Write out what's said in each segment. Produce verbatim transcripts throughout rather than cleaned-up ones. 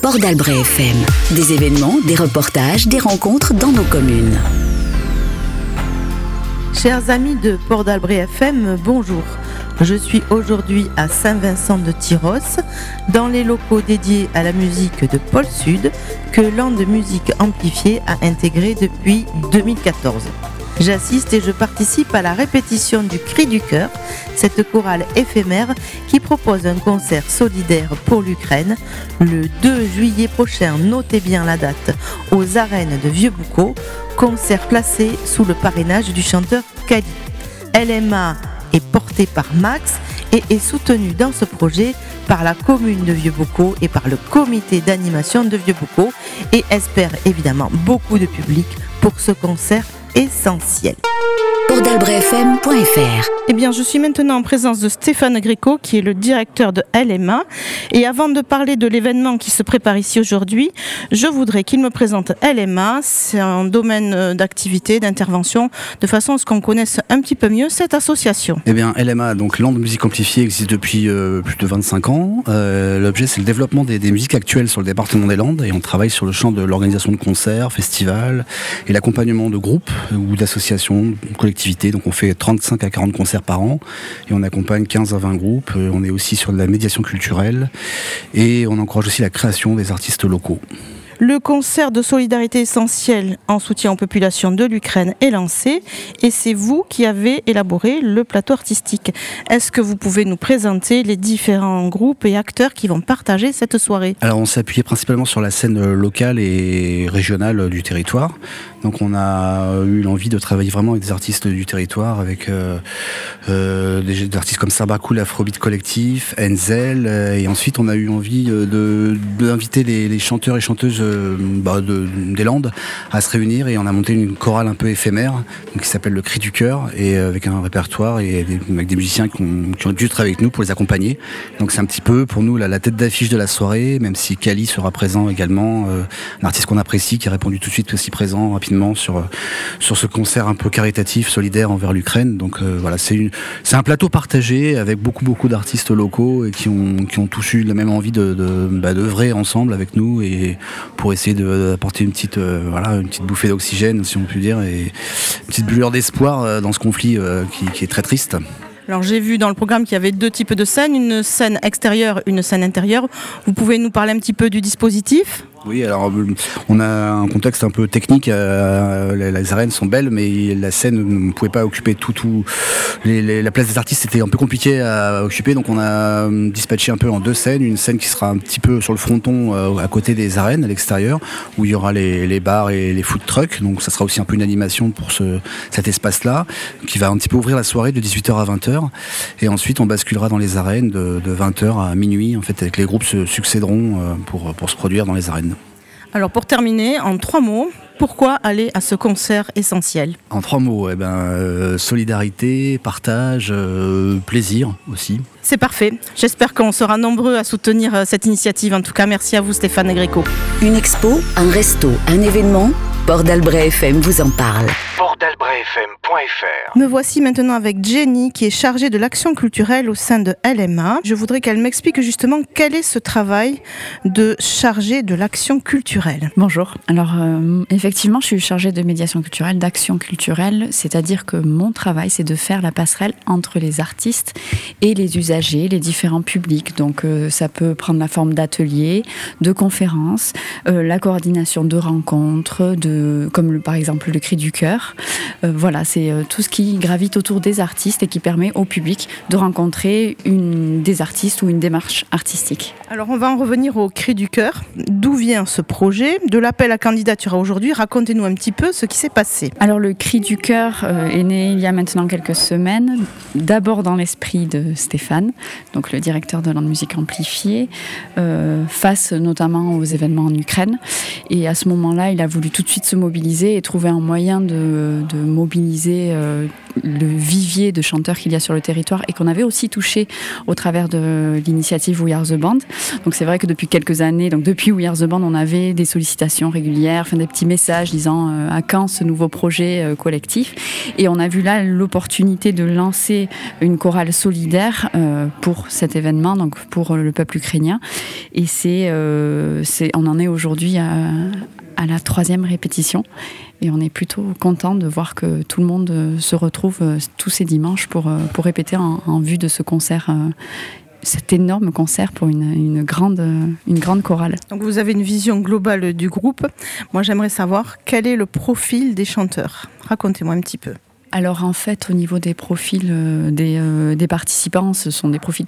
Port d'Albret F M. Des événements, des reportages, des rencontres dans nos communes. Chers amis de Port d'Albret F M, bonjour. Je suis aujourd'hui à Saint-Vincent-de-Tyrosse, dans les locaux dédiés à la musique de Pôle Sud, que Landes Musique Amplifiée a intégré depuis deux mille quatorze. J'assiste et je participe à la répétition du Cri du Cœur, cette chorale éphémère qui propose un concert solidaire pour l'Ukraine le deux juillet prochain, notez bien la date, aux Arènes de Vieux-Boucau, concert placé sous le parrainage du chanteur Cali. L M A est porté par Max et est soutenu dans ce projet par la commune de Vieux-Boucau et par le comité d'animation de Vieux-Boucau et espère évidemment beaucoup de public pour ce concert essentiel. port d'albret f m point f r. Eh bien, je suis maintenant en présence de Stéphane Gréco, qui est le directeur de L M A. Et avant de parler de l'événement qui se prépare ici aujourd'hui, je voudrais qu'il me présente L M A. C'est un domaine d'activité, d'intervention, de façon à ce qu'on connaisse un petit peu mieux cette association. Eh bien, L M A, donc Landes Musique Amplifiée, existe depuis euh, plus de vingt-cinq ans. Euh, l'objet, c'est le développement des, des musiques actuelles sur le département des Landes. Et on travaille sur le champ de l'organisation de concerts, festivals et l'accompagnement de groupes ou d'associations collectives. Donc on fait trente-cinq à quarante concerts par an et on accompagne quinze à vingt groupes. On est aussi sur de la médiation culturelle et on encourage aussi la création des artistes locaux. Le concert de solidarité essentielle en soutien aux populations de l'Ukraine est lancé et c'est vous qui avez élaboré le plateau artistique. Est-ce que vous pouvez nous présenter les différents groupes et acteurs qui vont partager cette soirée ? Alors on s'est appuyé principalement sur la scène locale et régionale du territoire. Donc on a eu l'envie de travailler vraiment avec des artistes du territoire, avec euh, euh, des, des artistes comme Sarbacou, l'Afrobeat Collectif, Enzel, euh, et ensuite on a eu envie de, d'inviter les, les chanteurs et chanteuses euh, bah, de, des Landes à se réunir, et on a monté une chorale un peu éphémère donc, qui s'appelle le Cri du Cœur, et euh, avec un répertoire et des, avec des musiciens qui ont, qui ont dû travailler avec nous pour les accompagner. Donc c'est un petit peu pour nous la, la tête d'affiche de la soirée, même si Cali sera présent également, euh, un artiste qu'on apprécie, qui a répondu tout de suite aussi présent rapidement Sur, sur ce concert un peu caritatif, solidaire envers l'Ukraine. Donc euh, voilà, c'est, une, c'est un plateau partagé avec beaucoup, beaucoup d'artistes locaux et qui ont, qui ont tous eu la même envie de, de, bah, d'œuvrer ensemble avec nous et pour essayer d'apporter une petite, euh, voilà, une petite bouffée d'oxygène, si on peut dire, et une petite lueur d'espoir dans ce conflit euh, qui, qui est très triste. Alors j'ai vu dans le programme qu'il y avait deux types de scènes, une scène extérieure, une scène intérieure. Vous pouvez nous parler un petit peu du dispositif ? Oui, alors on a un contexte un peu technique, euh, les arènes sont belles mais la scène ne pouvait pas occuper tout, tout les, les, la place des artistes était un peu compliquée à occuper, donc on a dispatché un peu en deux scènes, une scène qui sera un petit peu sur le fronton euh, à côté des arènes, à l'extérieur, où il y aura les, les bars et les food trucks, donc ça sera aussi un peu une animation pour ce, cet espace-là, qui va un petit peu ouvrir la soirée de dix-huit heures à vingt heures, et ensuite on basculera dans les arènes de, de vingt heures à minuit, en fait, avec les groupes se succéderont euh, pour, pour se produire dans les arènes. Alors pour terminer, en trois mots, pourquoi aller à ce concert essentiel ? En trois mots, eh ben, euh, solidarité, partage, euh, plaisir aussi. C'est parfait, j'espère qu'on sera nombreux à soutenir cette initiative. En tout cas, merci à vous Stéphane Gréco. Une expo, un resto, un événement, Port d'Albret F M vous en parle. port d'albret f m point f r. Me voici maintenant avec Jenny, qui est chargée de l'action culturelle au sein de L M A. Je voudrais qu'elle m'explique justement quel est ce travail de chargée de l'action culturelle. Bonjour. Alors euh, effectivement, je suis chargée de médiation culturelle, d'action culturelle, c'est-à-dire que mon travail, c'est de faire la passerelle entre les artistes et les usagers, les différents publics. Donc euh, ça peut prendre la forme d'ateliers, de conférences, euh, la coordination de rencontres, de comme le, par exemple le Cri du Cœur. Euh, voilà, c'est euh, tout ce qui gravite autour des artistes et qui permet au public de rencontrer une, des artistes ou une démarche artistique. Alors on va en revenir au Cri du Cœur. D'où vient ce projet ? De l'appel à candidature à aujourd'hui, racontez-nous un petit peu ce qui s'est passé. Alors le Cri du Cœur euh, est né il y a maintenant quelques semaines, d'abord dans l'esprit de Stéphane, donc le directeur de Landes Musique Amplifiée, euh, face notamment aux événements en Ukraine. Et à ce moment-là, il a voulu tout de suite se mobiliser et trouver un moyen de, de mobiliser euh, le vivier de chanteurs qu'il y a sur le territoire et qu'on avait aussi touché au travers de l'initiative We Are The Band. Donc c'est vrai que depuis quelques années, donc depuis We Are The Band, on avait des sollicitations régulières, enfin des petits messages disant euh, à quand ce nouveau projet euh, collectif. Et on a vu là l'opportunité de lancer une chorale solidaire euh, pour cet événement, donc pour le peuple ukrainien. Et c'est, euh, c'est on en est aujourd'hui à, à la troisième répétition. Et on est plutôt content de voir que tout le monde se retrouve tous ces dimanches pour, pour répéter en, en vue de ce concert, cet énorme concert pour une, une, grande, une grande chorale. Donc vous avez une vision globale du groupe. Moi j'aimerais savoir quel est le profil des chanteurs. Racontez-moi un petit peu. Alors en fait au niveau des profils des, des participants, ce sont des profils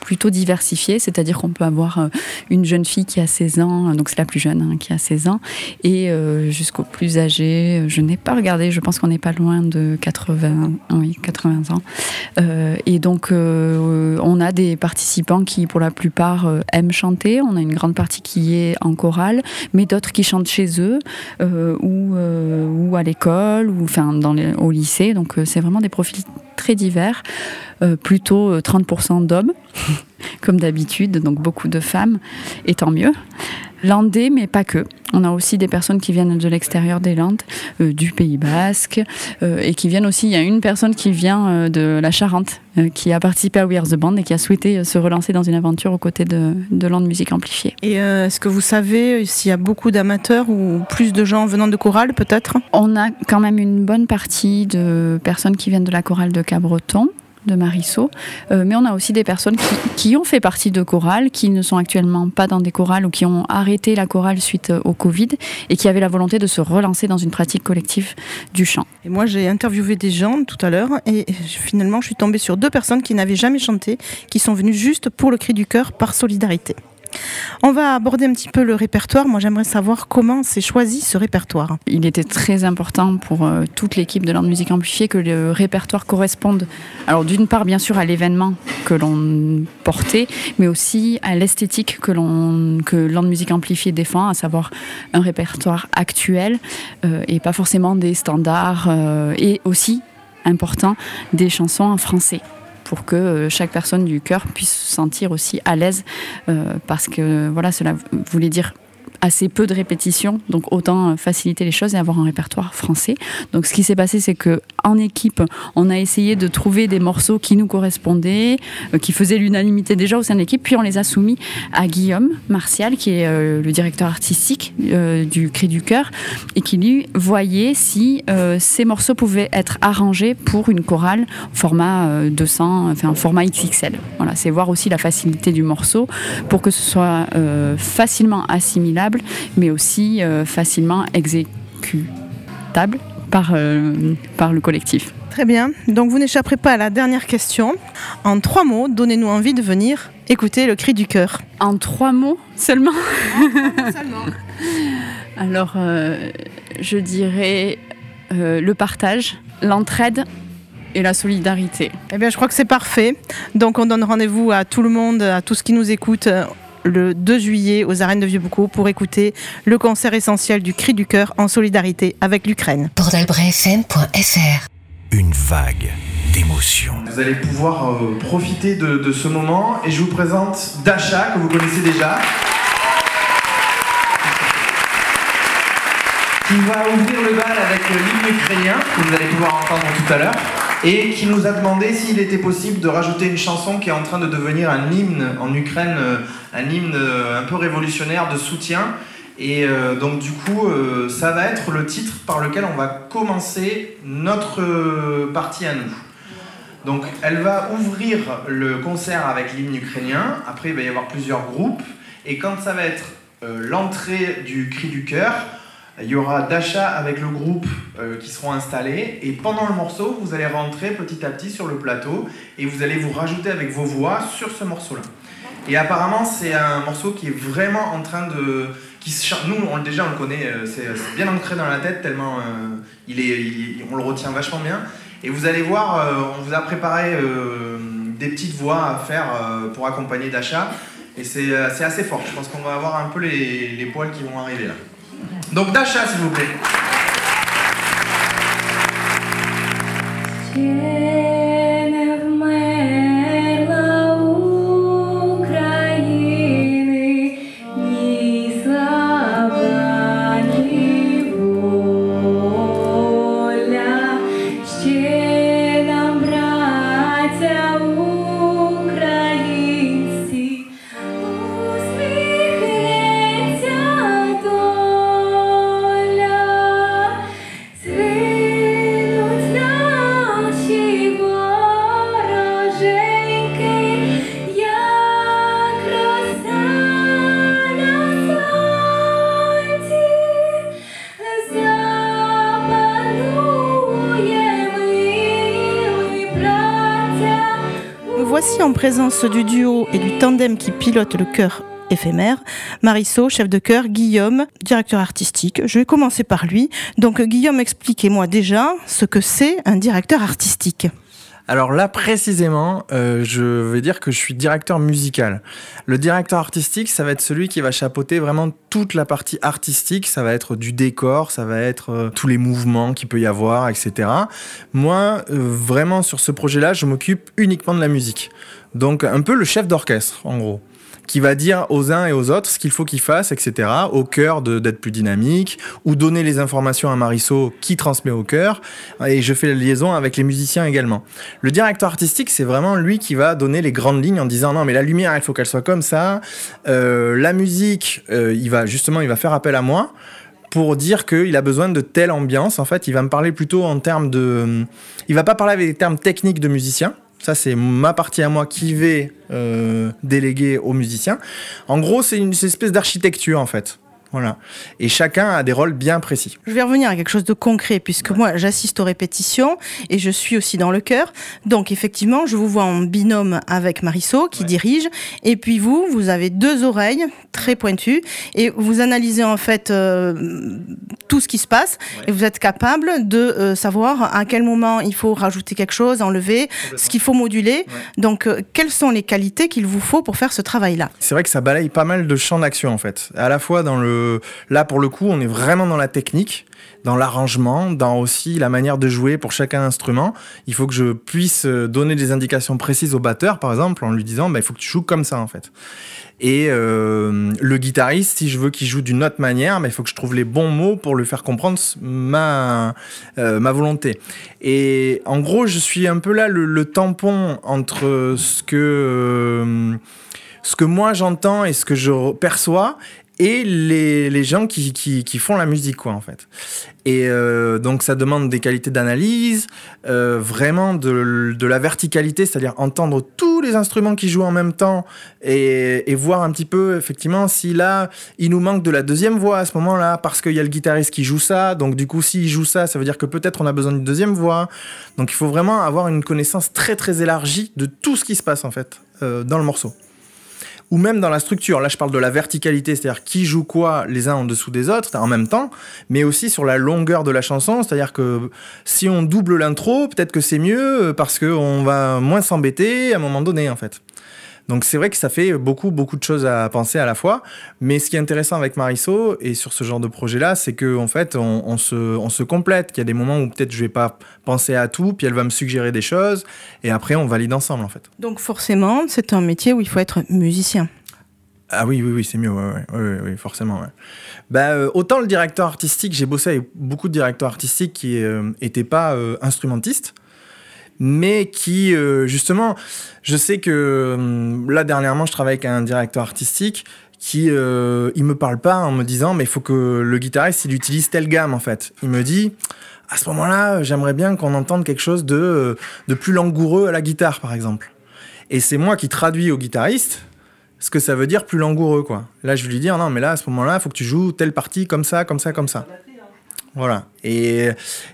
plutôt diversifié, c'est-à-dire qu'on peut avoir une jeune fille qui a seize ans, donc c'est la plus jeune hein, qui a seize ans, et euh, jusqu'au plus âgé, je n'ai pas regardé, je pense qu'on n'est pas loin de quatre-vingts, oui, quatre-vingts ans. Euh, et donc euh, on a des participants qui pour la plupart euh, aiment chanter, on a une grande partie qui est en chorale, mais d'autres qui chantent chez eux, euh, ou, euh, ou à l'école, ou enfin, dans les, au lycée, donc euh, c'est vraiment des profils très divers, euh, plutôt trente pour cent d'hommes, comme d'habitude, donc beaucoup de femmes, et tant mieux. Landais, mais pas que. On a aussi des personnes qui viennent de l'extérieur des Landes, euh, du Pays Basque, euh, et qui viennent aussi, il y a une personne qui vient euh, de la Charente, euh, qui a participé à We Are The Band et qui a souhaité euh, se relancer dans une aventure aux côtés de, de Landes Musique Amplifiée. Et euh, est-ce que vous savez s'il y a beaucoup d'amateurs ou plus de gens venant de chorale peut-être ? On a quand même une bonne partie de personnes qui viennent de la chorale de Capbreton, de Marisot, euh, mais on a aussi des personnes qui, qui ont fait partie de chorales, qui ne sont actuellement pas dans des chorales ou qui ont arrêté la chorale suite au Covid et qui avaient la volonté de se relancer dans une pratique collective du chant. Et moi j'ai interviewé des gens tout à l'heure et finalement je suis tombée sur deux personnes qui n'avaient jamais chanté, qui sont venues juste pour le cri du cœur par solidarité. On va aborder un petit peu le répertoire. Moi, j'aimerais savoir comment s'est choisi ce répertoire. Il était très important pour euh, toute l'équipe de Landes Musique Amplifiée que le répertoire corresponde, alors d'une part bien sûr à l'événement que l'on portait, mais aussi à l'esthétique que, l'on, que Landes Musique Amplifiée défend, à savoir un répertoire actuel euh, et pas forcément des standards euh, et aussi, important, des chansons en français, pour que chaque personne du chœur puisse se sentir aussi à l'aise, euh, parce que voilà, cela voulait dire assez peu de répétitions, donc autant faciliter les choses et avoir un répertoire français. Donc ce qui s'est passé, c'est qu'en équipe, on a essayé de trouver des morceaux qui nous correspondaient, euh, qui faisaient l'unanimité déjà au sein de l'équipe, puis on les a soumis à Guillaume Martial, qui est euh, le directeur artistique euh, du Cri du Cœur, et qui lui voyait si euh, ces morceaux pouvaient être arrangés pour une chorale format euh, deux cents, enfin format X X L. Voilà, c'est voir aussi la facilité du morceau pour que ce soit euh, facilement assimilable, mais aussi euh, facilement exécutable par, euh, par le collectif. Très bien, donc vous n'échapperez pas à la dernière question. En trois mots, donnez-nous envie de venir écouter le cri du cœur. En trois mots seulement, en trois mots seulement. Alors, euh, je dirais euh, le partage, l'entraide et la solidarité. Eh bien, je crois que c'est parfait. Donc, on donne rendez-vous à tout le monde, à tous ceux qui nous écoutent, le deux juillet aux Arènes de Vieux-Boucau pour écouter le concert essentiel du Cri du Cœur en solidarité avec l'Ukraine. Port d'Albret F M point F R. Une vague d'émotions. Vous allez pouvoir euh, profiter de, de ce moment et je vous présente Dasha que vous connaissez déjà, qui va ouvrir le bal avec l'hymne ukrainien que vous allez pouvoir entendre tout à l'heure, et qui nous a demandé s'il était possible de rajouter une chanson qui est en train de devenir un hymne en Ukraine, un hymne un peu révolutionnaire de soutien. Et donc du coup, ça va être le titre par lequel on va commencer notre partie à nous. Donc elle va ouvrir le concert avec l'hymne ukrainien, après il va y avoir plusieurs groupes, et quand ça va être l'entrée du cri du cœur, il y aura Dasha avec le groupe euh, qui seront installés, et pendant le morceau, vous allez rentrer petit à petit sur le plateau et vous allez vous rajouter avec vos voix sur ce morceau-là. Et apparemment, c'est un morceau qui est vraiment en train de... Qui se... Nous, on, déjà, on le connaît, c'est, c'est bien ancré dans la tête, tellement euh, il est, il, on le retient vachement bien. Et vous allez voir, euh, on vous a préparé euh, des petites voix à faire euh, pour accompagner Dasha, et c'est, euh, c'est assez fort. Je pense qu'on va avoir un peu les, les poils qui vont arriver là. Donc Dasha, s'il vous plaît. Présence du duo et du tandem qui pilote le chœur éphémère, Marisot, chef de chœur, Guillaume, directeur artistique. Je vais commencer par lui. Donc Guillaume, expliquez-moi déjà ce que c'est un directeur artistique. Alors là, précisément, euh, je vais dire que je suis directeur musical. Le directeur artistique, ça va être celui qui va chapeauter vraiment toute la partie artistique. Ça va être du décor, ça va être euh, tous les mouvements qu'il peut y avoir, et cetera. Moi, euh, vraiment, sur ce projet-là, je m'occupe uniquement de la musique. Donc, un peu le chef d'orchestre, en gros, qui va dire aux uns et aux autres ce qu'il faut qu'ils fassent, et cetera, au cœur de, d'être plus dynamique, ou donner les informations à Marisot qui transmet au cœur, et je fais la liaison avec les musiciens également. Le directeur artistique, c'est vraiment lui qui va donner les grandes lignes en disant « Non, mais la lumière, il faut qu'elle soit comme ça. Euh, la musique, euh, il va justement, il va faire appel à moi pour dire qu'il a besoin de telle ambiance. » En fait, il va me parler plutôt en termes de... Il va pas parler avec des termes techniques de musicien. Ça, c'est ma partie à moi qui vais euh, déléguer aux musiciens. En gros, c'est une, c'est une espèce d'architecture, en fait. Voilà. Et chacun a des rôles bien précis. Je vais revenir à quelque chose de concret, puisque ouais. moi, j'assiste aux répétitions et je suis aussi dans le chœur. Donc, effectivement, je vous vois en binôme avec Marisot, qui ouais. dirige. Et puis, vous, vous avez deux oreilles très pointues. Et vous analysez, en fait, euh, tout ce qui se passe. Ouais. Et vous êtes capable de euh, savoir à quel moment il faut rajouter quelque chose, enlever, ce qu'il faut moduler. Ouais. Donc, euh, quelles sont les qualités qu'il vous faut pour faire ce travail-là ? C'est vrai que ça balaye pas mal de champs d'action, en fait. À la fois dans le Là, pour le coup, on est vraiment dans la technique, dans l'arrangement, dans aussi la manière de jouer pour chacun instrument. Il faut que je puisse donner des indications précises au batteur, par exemple, en lui disant bah, « il faut que tu joues comme ça, en fait ». Et euh, le guitariste, si je veux qu'il joue d'une autre manière, bah, il faut que je trouve les bons mots pour lui faire comprendre ma, euh, ma volonté. Et en gros, je suis un peu là le, le tampon entre ce que, euh, ce que moi j'entends et ce que je perçois, et les, les gens qui, qui, qui font la musique, quoi, en fait. Et euh, donc, ça demande des qualités d'analyse, euh, vraiment de, de la verticalité, c'est-à-dire entendre tous les instruments qui jouent en même temps et, et voir un petit peu, effectivement, si là, il nous manque de la deuxième voix à ce moment-là, parce qu'il y a le guitariste qui joue ça, donc du coup, s'il joue ça, ça veut dire que peut-être on a besoin d'une deuxième voix. Donc, il faut vraiment avoir une connaissance très, très élargie de tout ce qui se passe, en fait, euh, dans le morceau. Ou même dans la structure. Là, je parle de la verticalité, c'est-à-dire qui joue quoi les uns en dessous des autres, en même temps, mais aussi sur la longueur de la chanson, c'est-à-dire que si on double l'intro, peut-être que c'est mieux, parce qu'on va moins s'embêter à un moment donné, en fait. Donc c'est vrai que ça fait beaucoup, beaucoup de choses à penser à la fois, mais ce qui est intéressant avec Marisot, et sur ce genre de projet-là, c'est qu'en fait, on, on, se, on se complète, qu'il y a des moments où peut-être je vais pas penser à tout, puis elle va me suggérer des choses, et après on valide ensemble, en fait. Donc forcément, c'est un métier où il faut être musicien. Ah oui, oui, oui, c'est mieux, ouais, ouais, ouais, ouais, forcément. Ouais. Bah, euh, autant le directeur artistique, j'ai bossé avec beaucoup de directeurs artistiques qui n'étaient euh, pas euh, instrumentistes, mais qui, euh, justement, je sais que là, dernièrement, je travaille avec un directeur artistique qui, euh, il me parle pas en me disant « mais il faut que le guitariste, il utilise telle gamme, en fait ». Il me dit « à ce moment-là, j'aimerais bien qu'on entende quelque chose de, de plus langoureux à la guitare, par exemple ». Et c'est moi qui traduis au guitariste ce que ça veut dire « plus langoureux », quoi. Là, je vais lui dire « non, mais là, à ce moment-là, il faut que tu joues telle partie comme ça, comme ça, comme ça ». Voilà. Et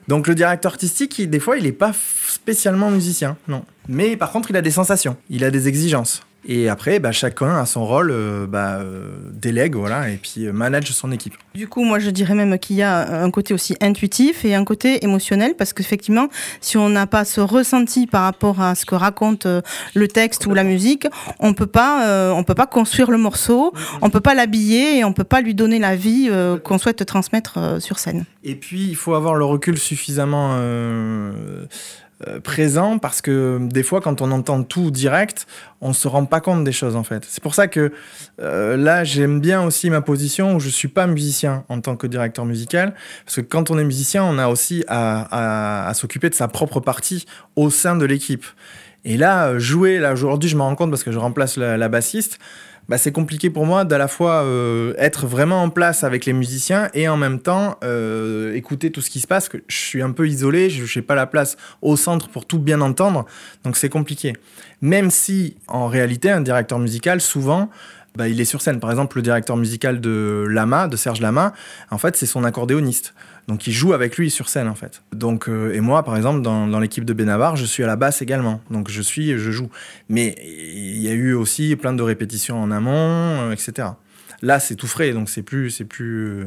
donc, le directeur artistique, il, des fois, il n'est pas spécialement musicien, non. Mais par contre, il a des sensations, il a des exigences. Et après, bah, chacun a son rôle, euh, bah, euh, délègue, voilà, et puis euh, manage son équipe. Du coup, moi, je dirais même qu'il y a un côté aussi intuitif et un côté émotionnel, parce qu'effectivement, si on n'a pas ce ressenti par rapport à ce que raconte euh, le texte ou la musique, on peut pas, euh, on peut pas construire le morceau, on peut pas l'habiller et on peut pas lui donner la vie euh, qu'on souhaite transmettre euh, sur scène. Et puis, il faut avoir le recul suffisamment... Euh... euh, présent, parce que des fois, quand on entend tout direct, on se rend pas compte des choses, en fait. C'est pour ça que euh, là, j'aime bien aussi ma position où je suis pas musicien en tant que directeur musical, parce que quand on est musicien, on a aussi à, à, à s'occuper de sa propre partie au sein de l'équipe. Et là, jouer, là, aujourd'hui, je me rends compte, parce que je remplace la, la bassiste, bah, c'est compliqué pour moi d'à la fois euh, être vraiment en place avec les musiciens et en même temps euh, écouter tout ce qui se passe, que je suis un peu isolé, je n'ai pas la place au centre pour tout bien entendre, donc c'est compliqué. Même si, en réalité, un directeur musical, souvent, bah, il est sur scène. Par exemple, le directeur musical de Lama, de Serge Lama, en fait, c'est son accordéoniste. Donc, il joue avec lui sur scène, en fait. Donc, euh, et moi, par exemple, dans, dans l'équipe de Benabar, je suis à la basse également. Donc, je suis, je joue. Mais il y a eu aussi plein de répétitions en amont, euh, et cetera. Là, c'est tout frais, donc c'est plus, c'est plus, euh,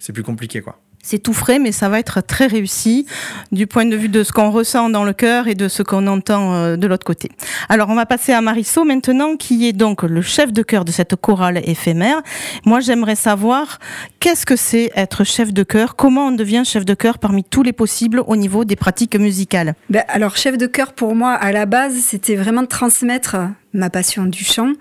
c'est plus compliqué, quoi. C'est tout frais, mais ça va être très réussi du point de vue de ce qu'on ressent dans le cœur et de ce qu'on entend de l'autre côté. Alors, on va passer à Marisot maintenant, qui est donc le chef de chœur de cette chorale éphémère. Moi, j'aimerais savoir qu'est-ce que c'est être chef de chœur, comment on devient chef de chœur parmi tous les possibles au niveau des pratiques musicales. Ben, alors, chef de chœur, pour moi, à la base, c'était vraiment de transmettre ma passion du chant,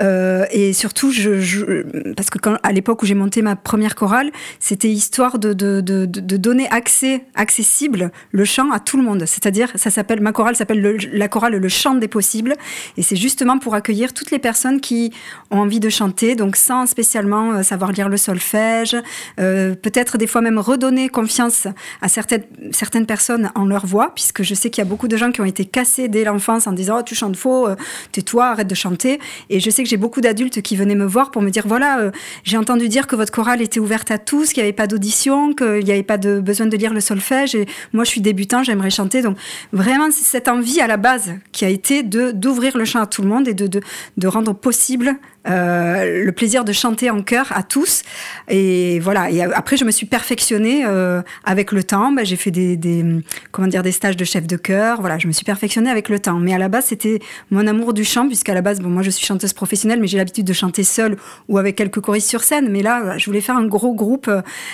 euh, et surtout je, je parce que quand, à l'époque où j'ai monté ma première chorale, c'était histoire de de de de donner accès accessible le chant à tout le monde. C'est-à-dire, ça s'appelle, ma chorale s'appelle le, la chorale le chant des possibles, et c'est justement pour accueillir toutes les personnes qui ont envie de chanter, donc sans spécialement savoir lire le solfège, euh, peut-être des fois même redonner confiance à certaines certaines personnes en leur voix, puisque je sais qu'il y a beaucoup de gens qui ont été cassés dès l'enfance en disant oh tu chantes faux, tais-toi, arrête de chanter. Et je sais que j'ai beaucoup d'adultes qui venaient me voir pour me dire voilà, euh, j'ai entendu dire que votre chorale était ouverte à tous, qu'il n'y avait pas d'audition, qu'il n'y avait pas de besoin de lire le solfège, et moi je suis débutant, j'aimerais chanter. Donc vraiment, c'est cette envie à la base qui a été de, d'ouvrir le chant à tout le monde et de, de, de rendre possible euh, le plaisir de chanter en chœur à tous. Et voilà, et après je me suis perfectionnée euh, avec le temps. Bah, j'ai fait des, des, comment dire, des stages de chef de chœur, voilà, je me suis perfectionnée avec le temps, mais à la base c'était mon amour du chant, puisqu'à la base, bon, moi je suis chanteuse professionnelle, mais j'ai l'habitude de chanter seule ou avec quelques choristes sur scène. Mais là, je voulais faire un gros groupe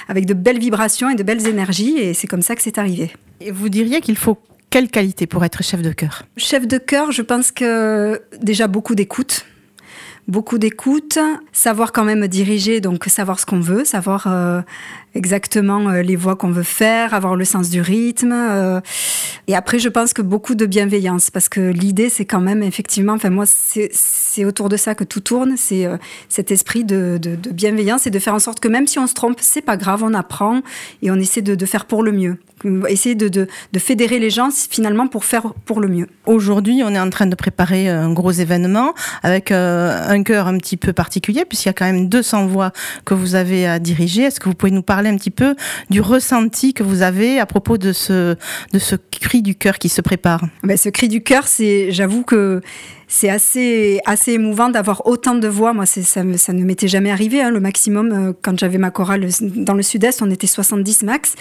avec de belles vibrations et de belles énergies, et c'est comme ça que c'est arrivé. Et vous diriez qu'il faut quelle qualité pour être chef de chœur ? Chef de chœur, je pense que déjà beaucoup d'écoute. Beaucoup d'écoute, savoir quand même diriger, donc savoir ce qu'on veut, savoir euh, exactement euh, les voix qu'on veut faire, avoir le sens du rythme. Euh, et après, je pense que beaucoup de bienveillance, parce que l'idée, c'est quand même, effectivement, enfin moi, c'est, c'est autour de ça que tout tourne, c'est euh, cet esprit de, de, de bienveillance et de faire en sorte que même si on se trompe, c'est pas grave, on apprend et on essaie de, de faire pour le mieux. Essayer de, de, de fédérer les gens finalement pour faire pour le mieux. Aujourd'hui, on est en train de préparer un gros événement avec euh, un chœur un petit peu particulier, puisqu'il y a quand même deux cents voix que vous avez à diriger. Est-ce que vous pouvez nous parler un petit peu du ressenti que vous avez à propos de ce, de ce cri du chœur qui se prépare ? Ben, ce cri du chœur, c'est, j'avoue que c'est assez, assez émouvant d'avoir autant de voix. Moi, c'est, ça, ça ne m'était jamais arrivé. Hein. Le maximum, quand j'avais ma chorale dans le Sud-Est, on était soixante-dix max.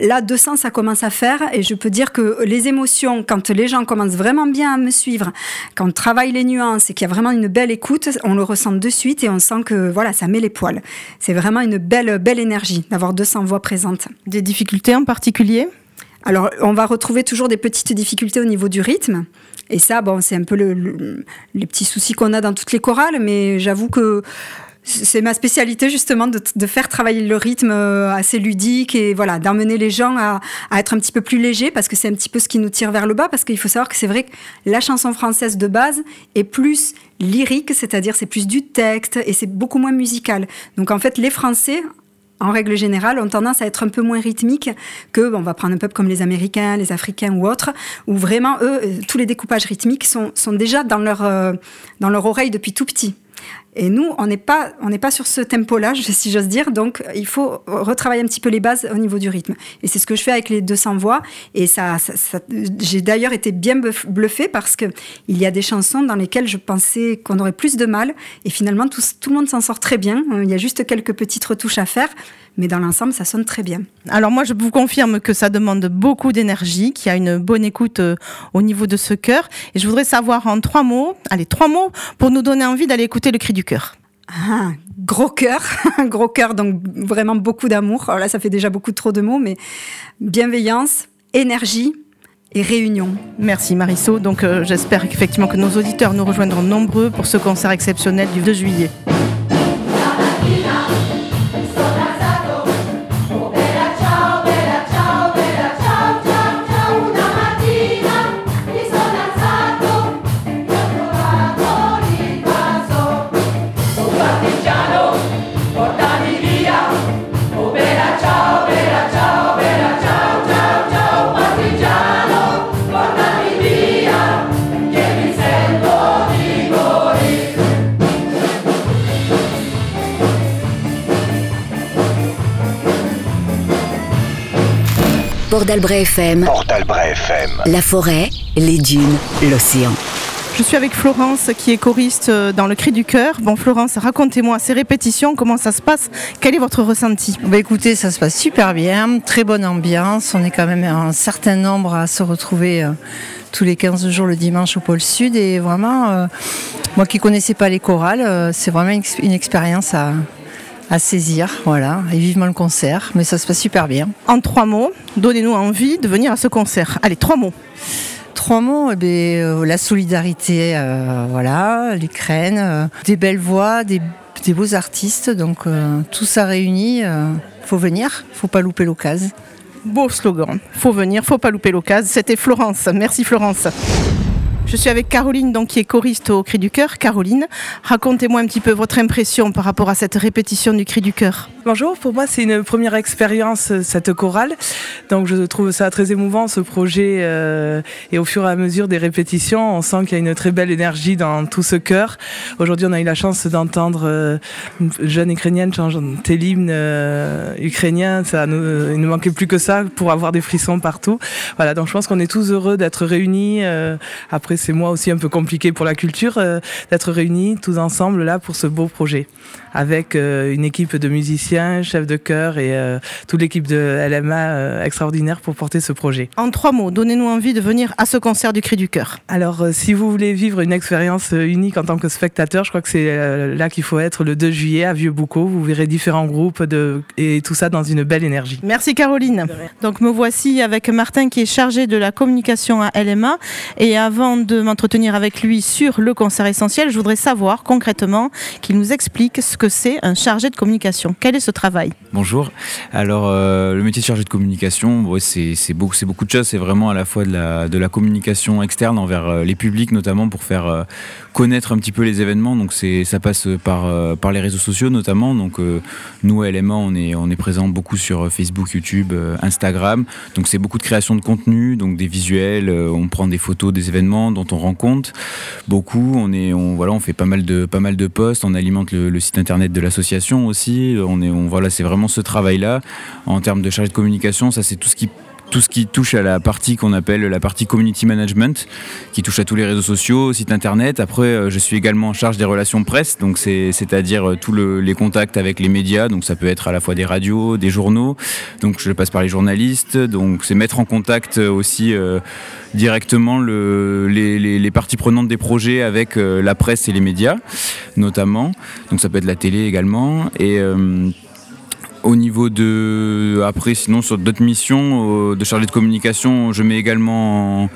Là, deux cents, ça commence à faire. Et je peux dire que les émotions, quand les gens commencent vraiment bien à me suivre, quand on travaille les nuances et qu'il y a vraiment une belle écoute, on le ressent de suite et on sent que voilà, ça met les poils. C'est vraiment une belle, belle énergie d'avoir deux cents voix présentes. Des difficultés en particulier ? Alors, on va retrouver toujours des petites difficultés au niveau du rythme. Et ça, bon, c'est un peu le, le, les petits soucis qu'on a dans toutes les chorales, mais j'avoue que c'est ma spécialité justement de, de faire travailler le rythme assez ludique et voilà, d'emmener les gens à, à être un petit peu plus légers, parce que c'est un petit peu ce qui nous tire vers le bas, parce qu'il faut savoir que c'est vrai que la chanson française de base est plus lyrique, c'est-à-dire c'est plus du texte et c'est beaucoup moins musical. Donc en fait, les Français, en règle générale, ont tendance à être un peu moins rythmiques que, bon, on va prendre un peuple comme les Américains, les Africains ou autres, où vraiment, eux, tous les découpages rythmiques sont, sont déjà dans leur, euh, dans leur oreille depuis tout petit. Et nous, on n'est pas, on n'est pas sur ce tempo-là, si j'ose dire, donc il faut retravailler un petit peu les bases au niveau du rythme. Et c'est ce que je fais avec les deux cents voix, et ça, ça, ça, j'ai d'ailleurs été bien bluffée, parce qu'il y a des chansons dans lesquelles je pensais qu'on aurait plus de mal, et finalement tout, tout le monde s'en sort très bien, il y a juste quelques petites retouches à faire, mais dans l'ensemble, ça sonne très bien. Alors moi, je vous confirme que ça demande beaucoup d'énergie, qu'il y a une bonne écoute euh, au niveau de ce chœur, et je voudrais savoir en trois mots, allez, trois mots, pour nous donner envie d'aller écouter le cri du cœur. Ah, gros cœur, gros cœur, donc vraiment beaucoup d'amour. Alors là, ça fait déjà beaucoup trop de mots, mais bienveillance, énergie et Réunion. Merci Marisot. Donc euh, j'espère effectivement que nos auditeurs nous rejoindront nombreux pour ce concert exceptionnel du deux juillet. Port d'Albret F M. Port d'Albret F M. La forêt, les dunes, l'océan. Je suis avec Florence qui est choriste dans Le Cri du Cœur. Bon Florence, racontez-moi ces répétitions, comment ça se passe? Quel est votre ressenti? Bah écoutez, ça se passe super bien, très bonne ambiance. On est quand même un certain nombre à se retrouver euh, tous les quinze jours le dimanche au Pôle Sud. Et vraiment, euh, moi qui ne connaissais pas les chorales, euh, c'est vraiment une, une expérience à... à saisir, voilà, et vivement le concert, mais ça se passe super bien. En trois mots, donnez-nous envie de venir à ce concert. Allez, trois mots. Trois mots, eh bien, euh, la solidarité, euh, voilà, l'Ukraine, euh, des belles voix, des, des beaux artistes, donc euh, tout ça réuni, euh, faut venir, faut pas louper l'occasion. Beau slogan, faut venir, faut pas louper l'occasion. C'était Florence, merci Florence. Je suis avec Caroline, donc, qui est choriste au Cri du Cœur. Caroline, racontez-moi un petit peu votre impression par rapport à cette répétition du Cri du Cœur. Bonjour, pour moi c'est une première expérience, cette chorale. Donc je trouve ça très émouvant, ce projet. Euh, et au fur et à mesure des répétitions, on sent qu'il y a une très belle énergie dans tout ce chœur. Aujourd'hui on a eu la chance d'entendre euh, une jeune Ukrainienne chanter l'hymne euh, ukrainien. Ça nous, il ne manquait plus que ça pour avoir des frissons partout. Voilà, donc je pense qu'on est tous heureux d'être réunis euh, après. C'est moi aussi un peu compliqué pour la culture euh, d'être réunis tous ensemble là pour ce beau projet avec euh, une équipe de musiciens, chefs de chœur et euh, toute l'équipe de L M A euh, extraordinaire pour porter ce projet. En trois mots, donnez-nous envie de venir à ce concert du Cri du Cœur. Alors euh, si vous voulez vivre une expérience unique en tant que spectateur, je crois que c'est euh, là qu'il faut être le deux juillet à Vieux-Boucau. Vous verrez différents groupes de... et tout ça dans une belle énergie. Merci Caroline. Donc me voici avec Martin qui est chargé de la communication à L M A, et avant de m'entretenir avec lui sur le concert essentiel, je voudrais savoir concrètement qu'il nous explique ce que c'est un chargé de communication. Quel est ce travail? Bonjour. Alors euh, le métier de chargé de communication, ouais, c'est, c'est, beaucoup, c'est beaucoup de choses. C'est vraiment à la fois de la, de la communication externe envers euh, les publics, notamment pour faire euh, connaître un petit peu les événements. Donc c'est, ça passe par, euh, par les réseaux sociaux notamment. Donc euh, nous à L M A, on est, on est présents beaucoup sur Facebook, YouTube, euh, Instagram. Donc c'est beaucoup de création de contenu, donc des visuels, euh, on prend des photos des événements dont on rend compte beaucoup. On est, on voilà, on fait pas mal de pas mal de posts. On alimente le, le site internet de l'association aussi. On est, on voilà, c'est vraiment ce travail-là en termes de chargé de communication. Ça, c'est tout ce qui tout ce qui touche à la partie qu'on appelle la partie community management, qui touche à tous les réseaux sociaux, site internet. Après, je suis également en charge des relations presse, donc c'est, c'est-à-dire tous le, les contacts avec les médias, donc ça peut être à la fois des radios, des journaux, donc je passe par les journalistes, donc c'est mettre en contact aussi euh, directement le, les, les, les parties prenantes des projets avec euh, la presse et les médias, notamment, donc ça peut être la télé également, et... Euh, Au niveau de... Après, sinon, sur d'autres missions euh, de chargé de communication, je mets également en,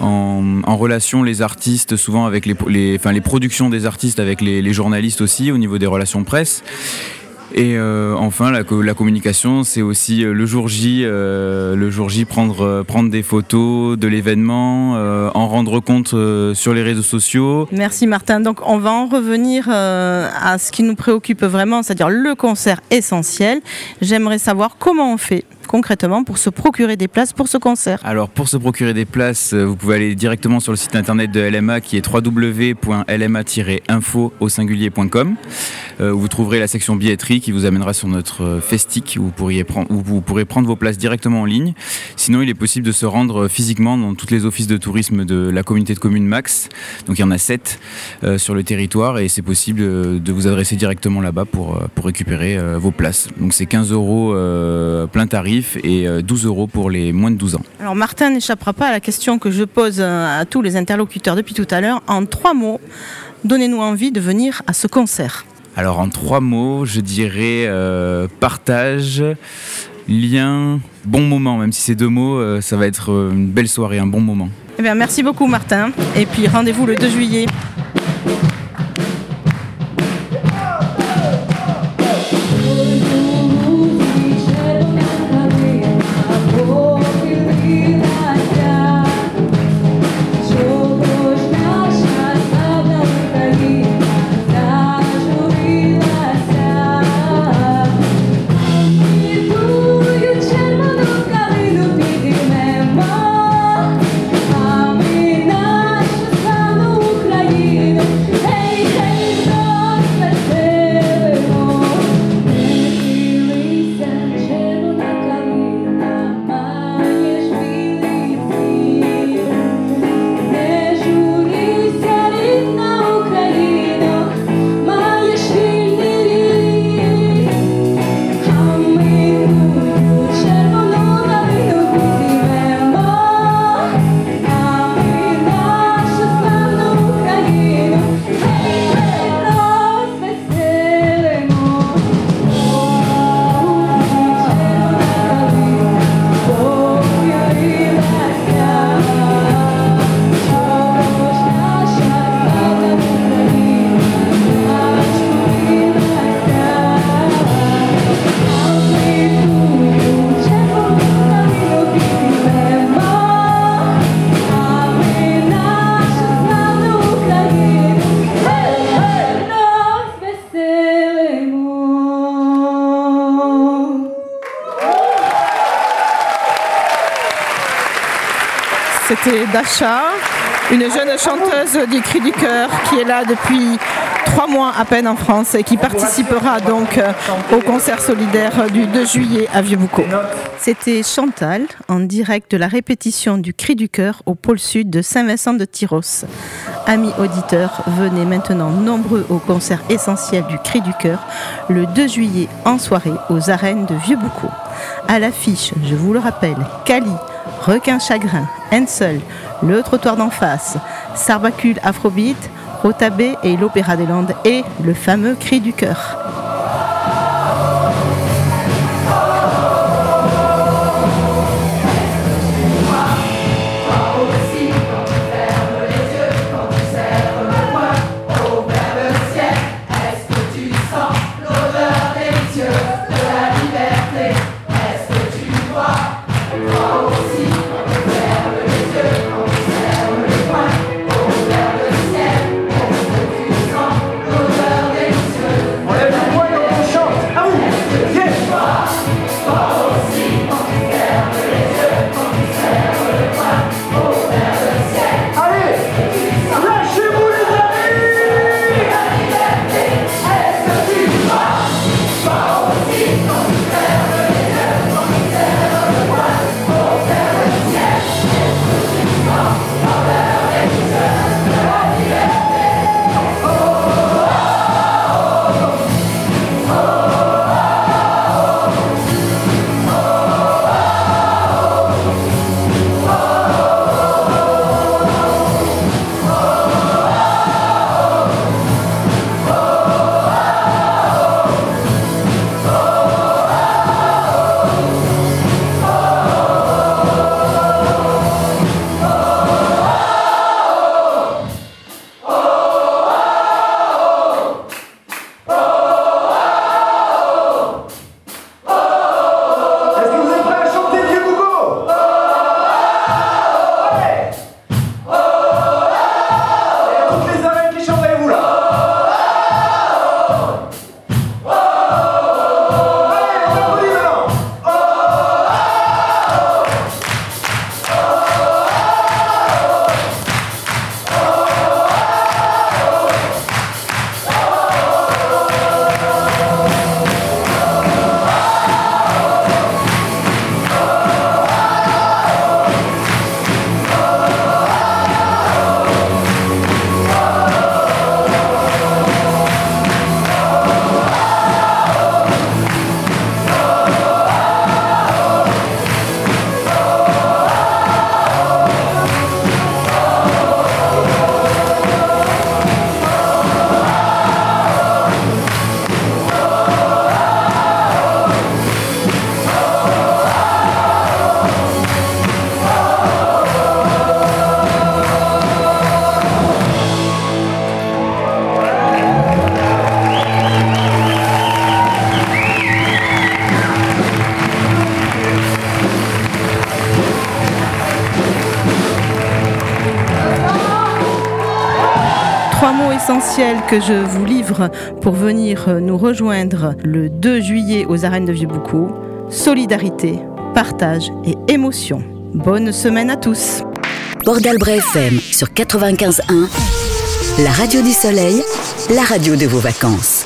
en, en relation les artistes, souvent avec les, les, enfin, les productions des artistes, avec les, les journalistes aussi, au niveau des relations presse. Et euh, enfin, la, la communication, c'est aussi euh, le jour J, euh, le jour J prendre, euh, prendre des photos de l'événement, euh, en rendre compte euh, sur les réseaux sociaux. Merci Martin. Donc on va en revenir euh, à ce qui nous préoccupe vraiment, c'est-à-dire le concert essentiel. J'aimerais savoir comment on fait concrètement pour se procurer des places pour ce concert. Alors pour se procurer des places, vous pouvez aller directement sur le site internet de L M A qui est w w w point l m a tiret info au singulier point com. Euh, vous trouverez la section billetterie qui vous amènera sur notre festique où vous, pourriez pre- où vous pourrez prendre vos places directement en ligne. Sinon il est possible de se rendre physiquement dans tous les offices de tourisme de la communauté de communes Max. Donc il y en a sept euh, sur le territoire et c'est possible euh, de vous adresser directement là-bas pour, euh, pour récupérer euh, vos places. Donc c'est quinze euros euh, plein tarif et douze euros pour les moins de douze ans. Alors Martin n'échappera pas à la question que je pose à tous les interlocuteurs depuis tout à l'heure. En trois mots, donnez-nous envie de venir à ce concert. Alors en trois mots, je dirais euh, partage, lien, bon moment, même si c'est deux mots, euh, ça va être une belle soirée, un bon moment. Eh bien, merci beaucoup Martin, et puis rendez-vous le deux juillet. C'était Dasha, une jeune chanteuse du Cri du Cœur qui est là depuis trois mois à peine en France et qui participera donc au concert solidaire du deux juillet à Vieux-Boucau. C'était Chantal en direct de la répétition du Cri du Cœur au Pôle Sud de Saint-Vincent-de-Tyrosse. Amis auditeurs, venez maintenant nombreux au concert essentiel du Cri du Cœur le deux juillet en soirée aux Arènes de Vieux-Boucau. À l'affiche, je vous le rappelle, Cali, Requin Chagrin, Hansel, le trottoir d'en face, Sarbacule Afrobeat, Ota B et l'Opéra des Landes et le fameux Cri du Cœur. Trois mots essentiels que je vous livre pour venir nous rejoindre le deux juillet aux Arènes de Vieux-Boucau. Solidarité, partage et émotion. Bonne semaine à tous. Port d'Albret F M sur quatre-vingt-quinze point un, la radio du soleil, la radio de vos vacances.